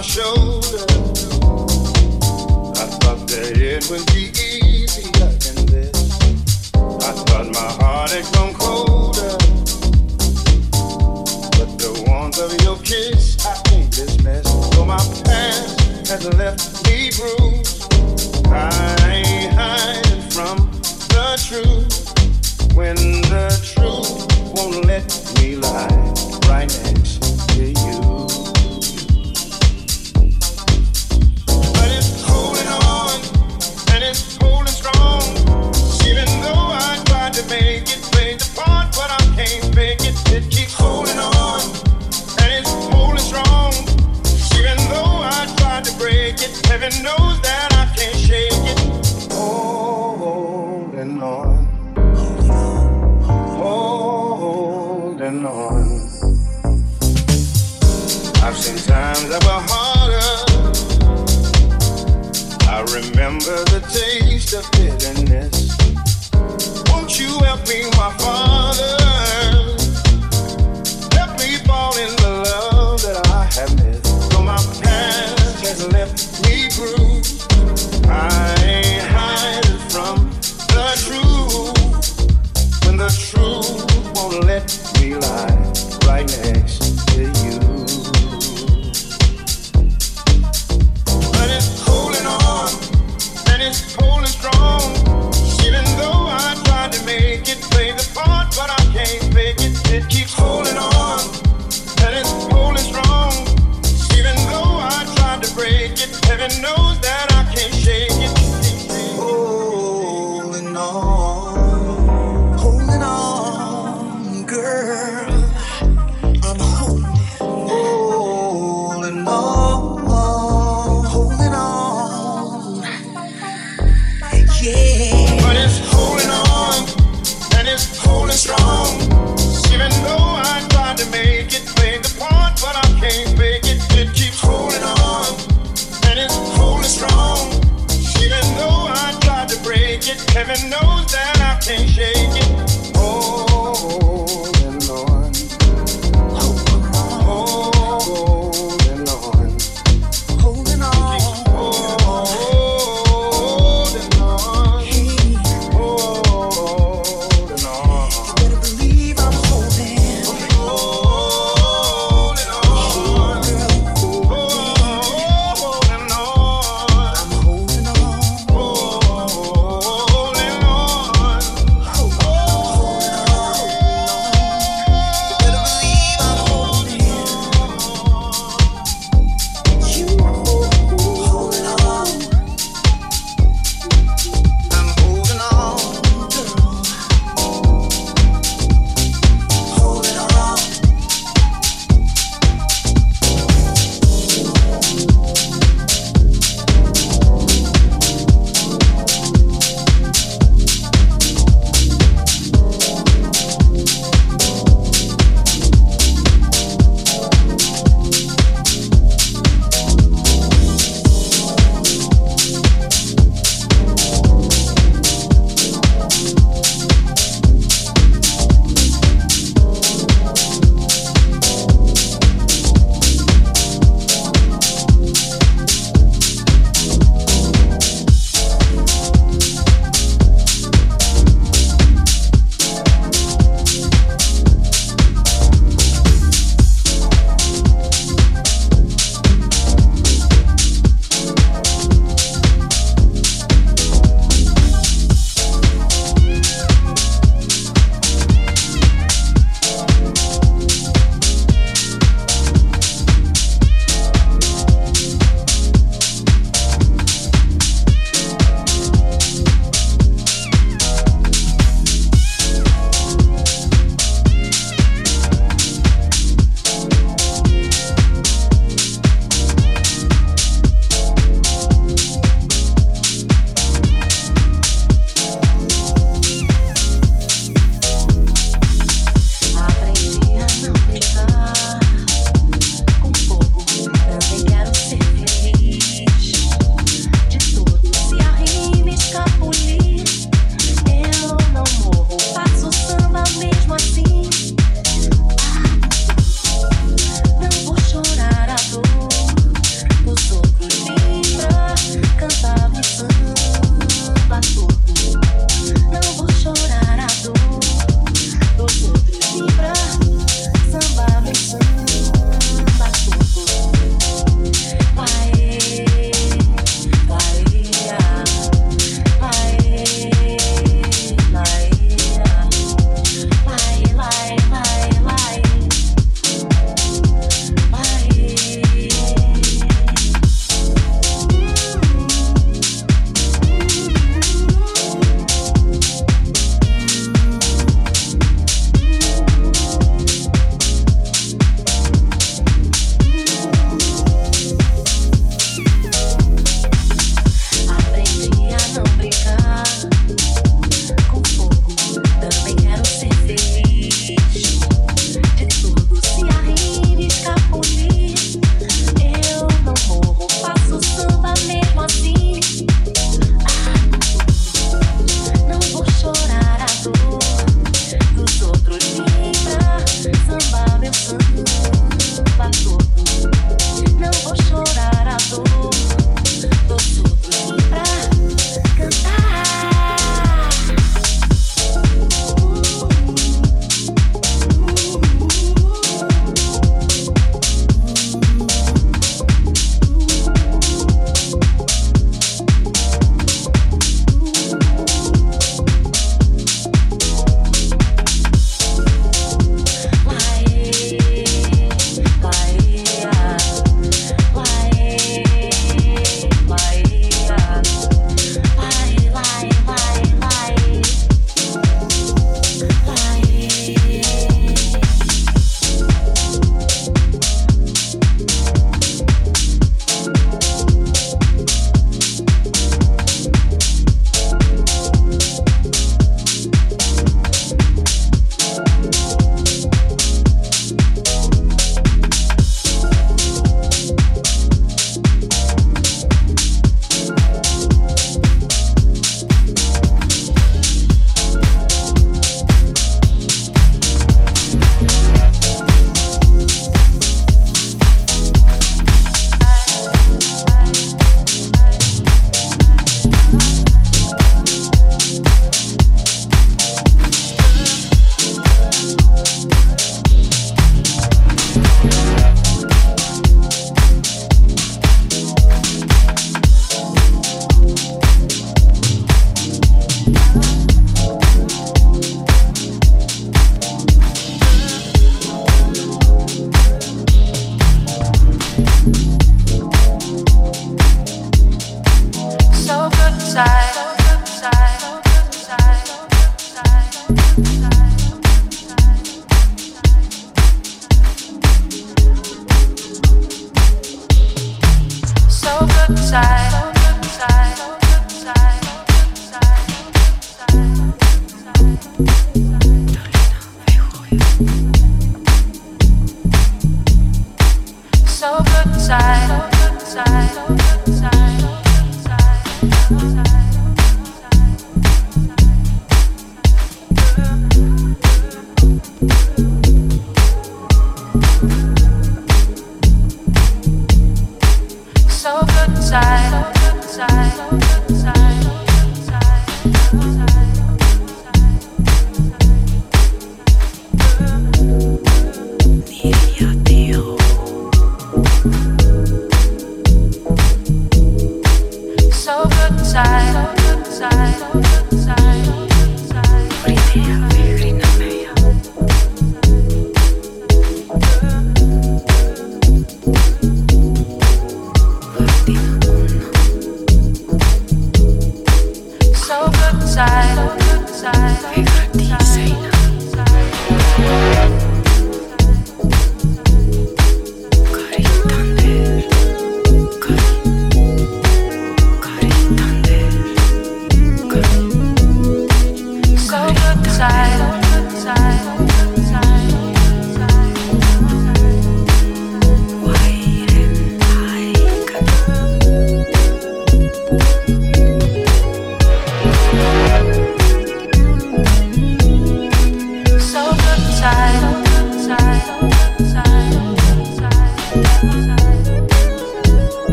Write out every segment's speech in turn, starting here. my shoulder. I thought that it would be easier than this. I thought my heart had grown colder, but the warmth of your kiss I can't dismiss. Though my past has left me bruised, I ain't hiding from the truth. When the truth won't let me lie, right next to you. Heaven knows that I can't shake it. Holding on.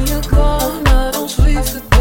When you're gone, I don't sleep.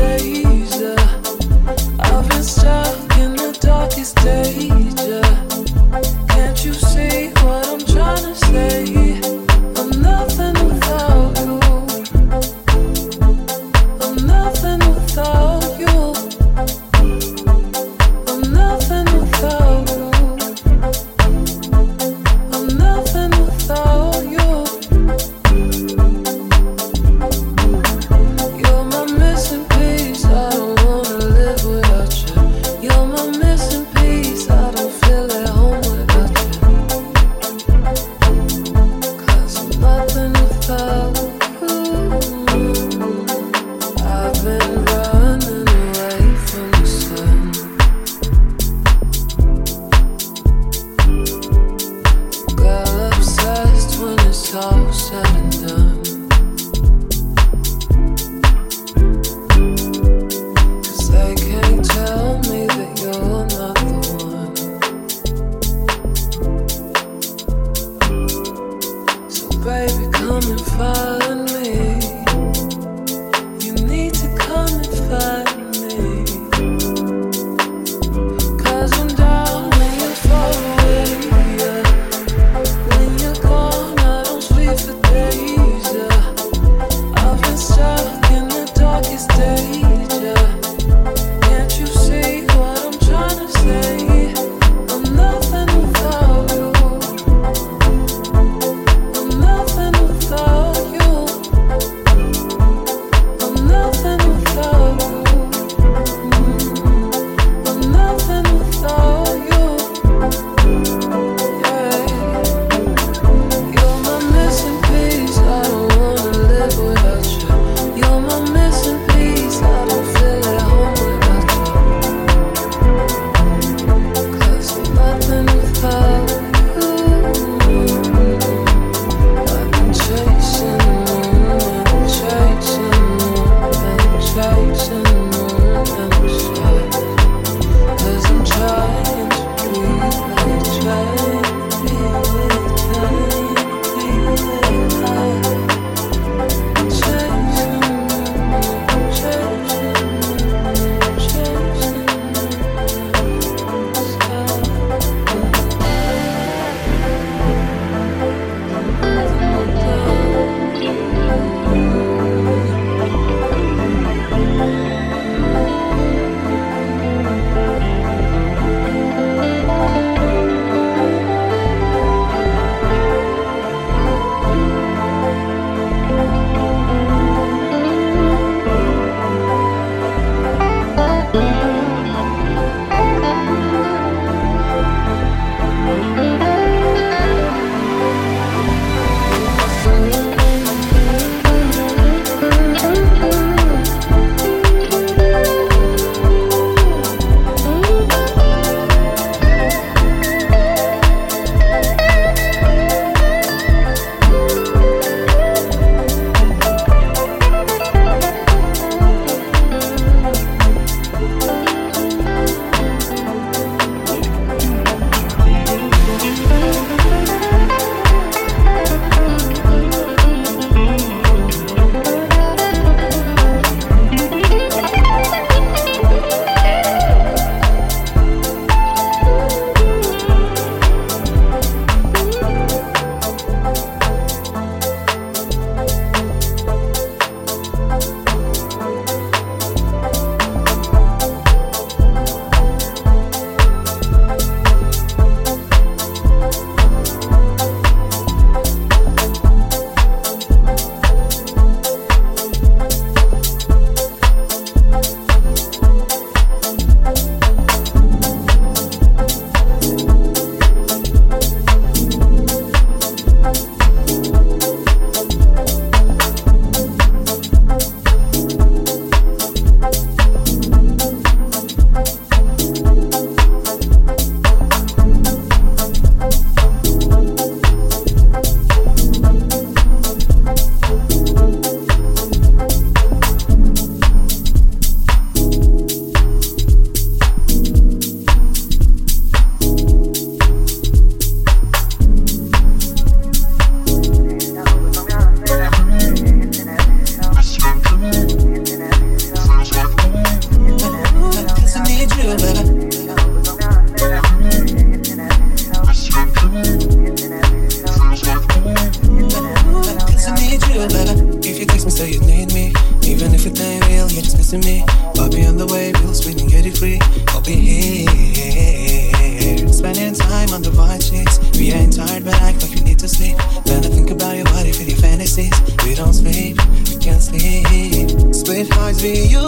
me, say you need me. Even if it ain't real, you're just missing me. I'll be on the way, bills waiting, get it free. I'll be here, spending time on the white sheets. We ain't tired, but act like we need to sleep. Then I think about your body, feel your fantasies. We don't sleep, we can't sleep. Split hearts with you,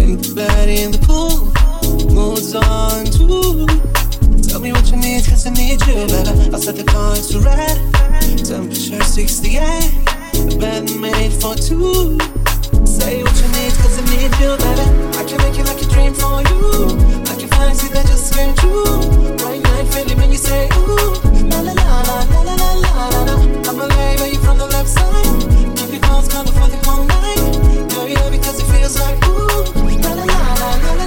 in the bed, in the pool. Moods on too. Tell me what you need, cause I need you, baby. I'll set the cards to red. Temperature 68. A bed made for two. Say what you need, cause I need you, baby. I can make it like a dream for you. Like a fantasy that just came true. Bright night feeling when you say ooh. La la la la la la la la la. I'm a lady from the left side. Keep your clothes covered for the whole night. Girl, yeah, because it feels like ooh. La la la la la la la.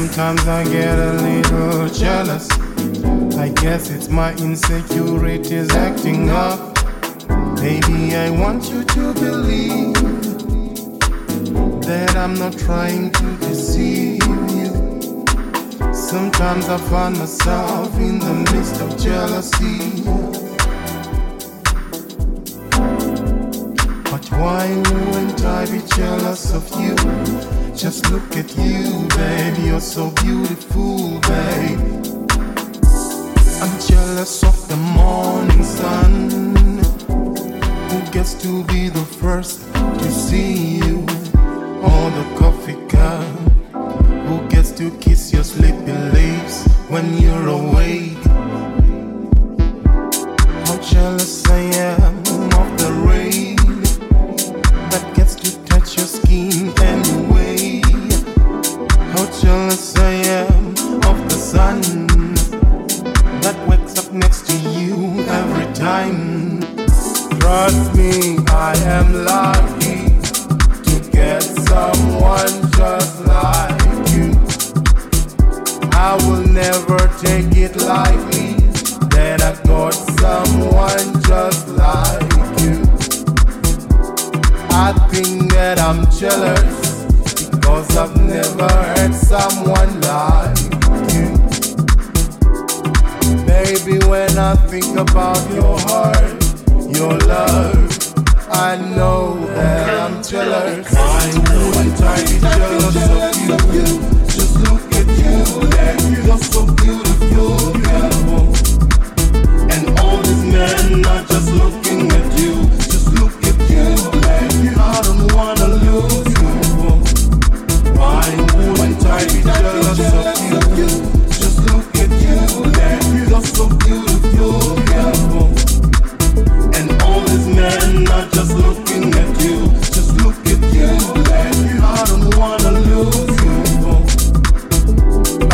Sometimes I get a little jealous. I guess it's my insecurities acting up. Baby, I want you to believe that I'm not trying to deceive you. Sometimes I find myself in the midst of jealousy. But why wouldn't I be jealous of you? Just look at you, baby, you're so beautiful, babe. I'm jealous of the morning sun, who gets to be the first to see you. Or the coffee cup, who gets to kiss your sleepy lips when you're awake. How jealous I am of the rain that gets to touch your skin anyway. How jealous I am of the sun that wakes up next to you every time. Trust me, I am lucky to I'm jealous because I've never heard someone like you. Baby, when I think about your heart, your love, I know that I'm jealous. I know that I be jealous of you. Just look at you, and you're so beautiful, beautiful. And all these men are just looking at you. Just look at you, and I don't wanna lose you. Why wouldn't I be jealous of you? Just look at you, and you're so beautiful, beautiful. And not just looking at you, just look at you, and I don't wanna lose you.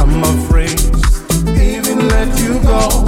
I'm afraid to even let you go.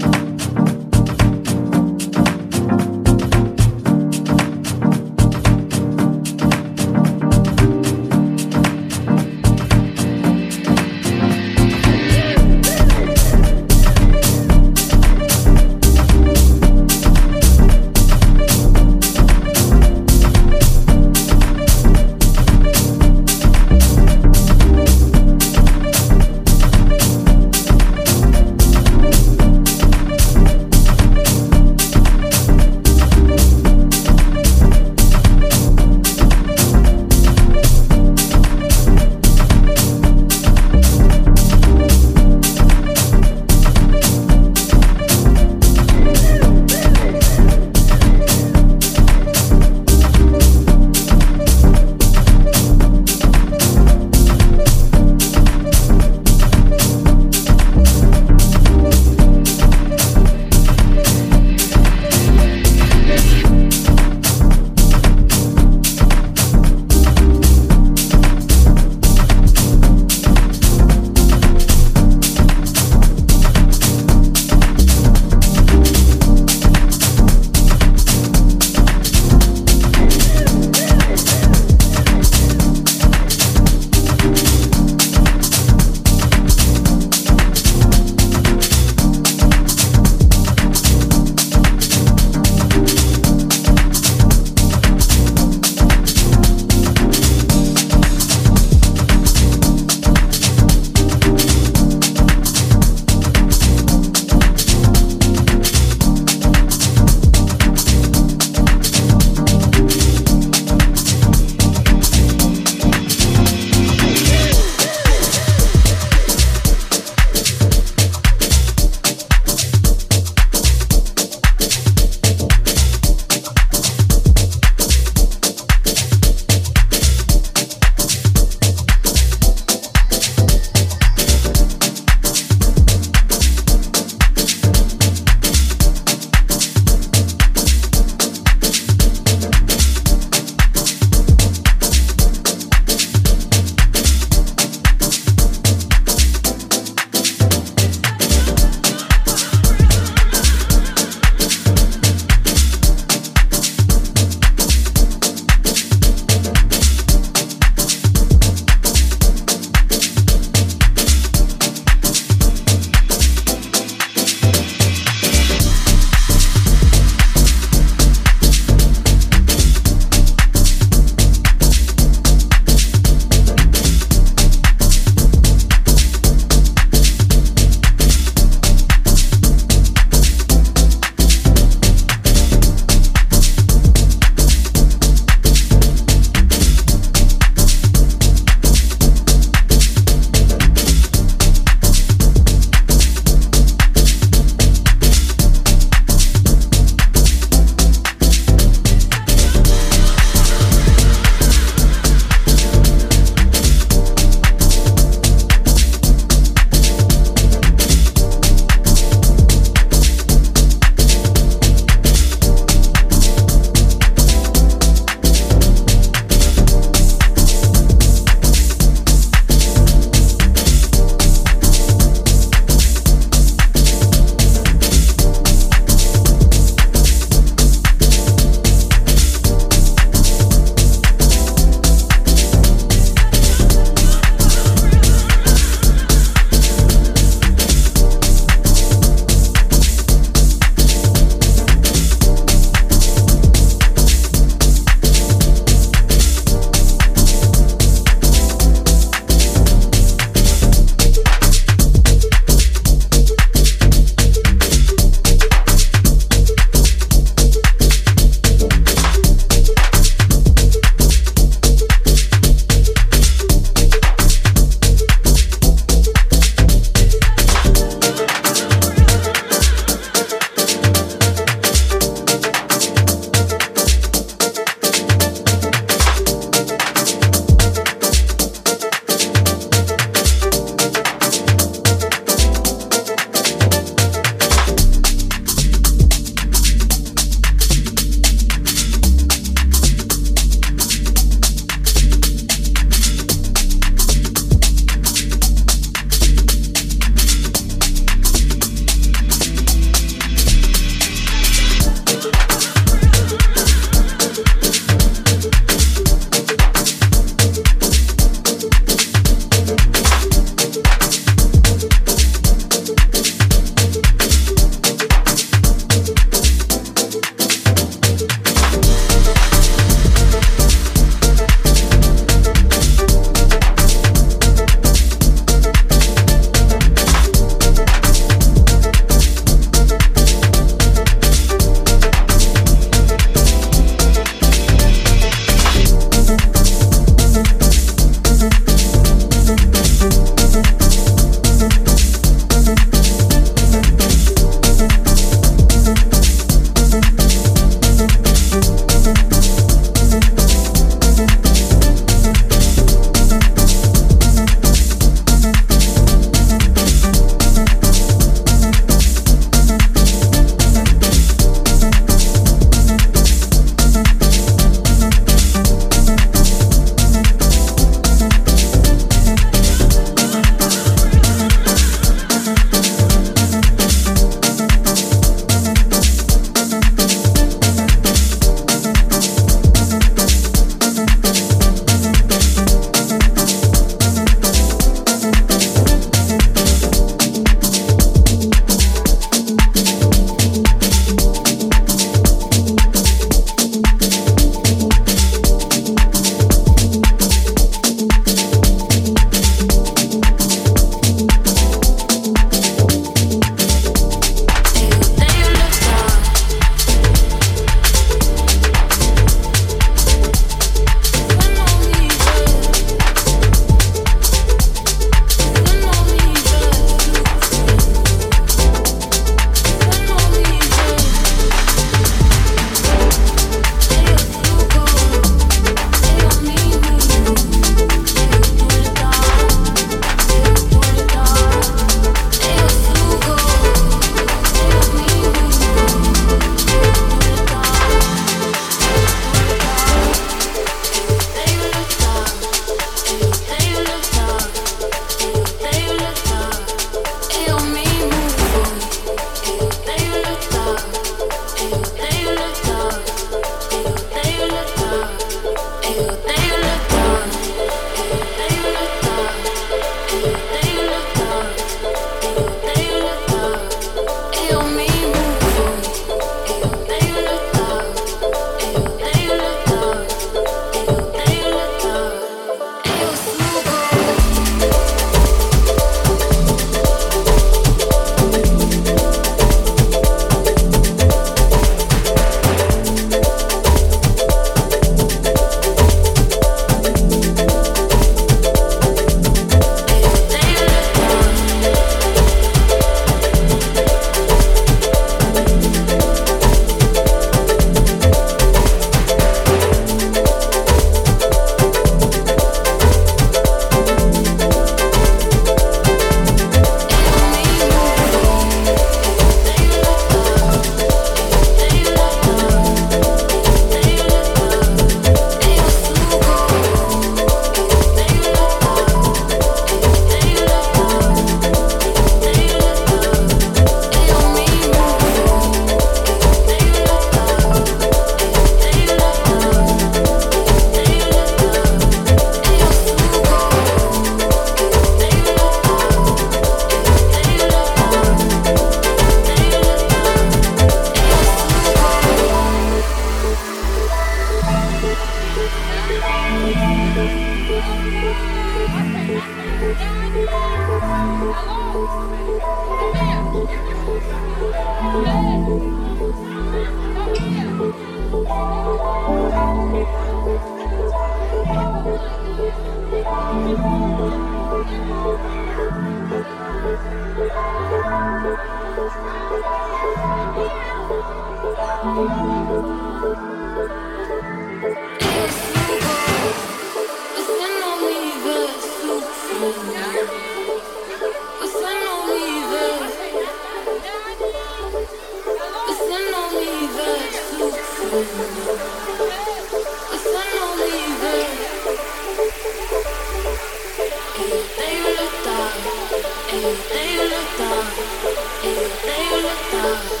They look down.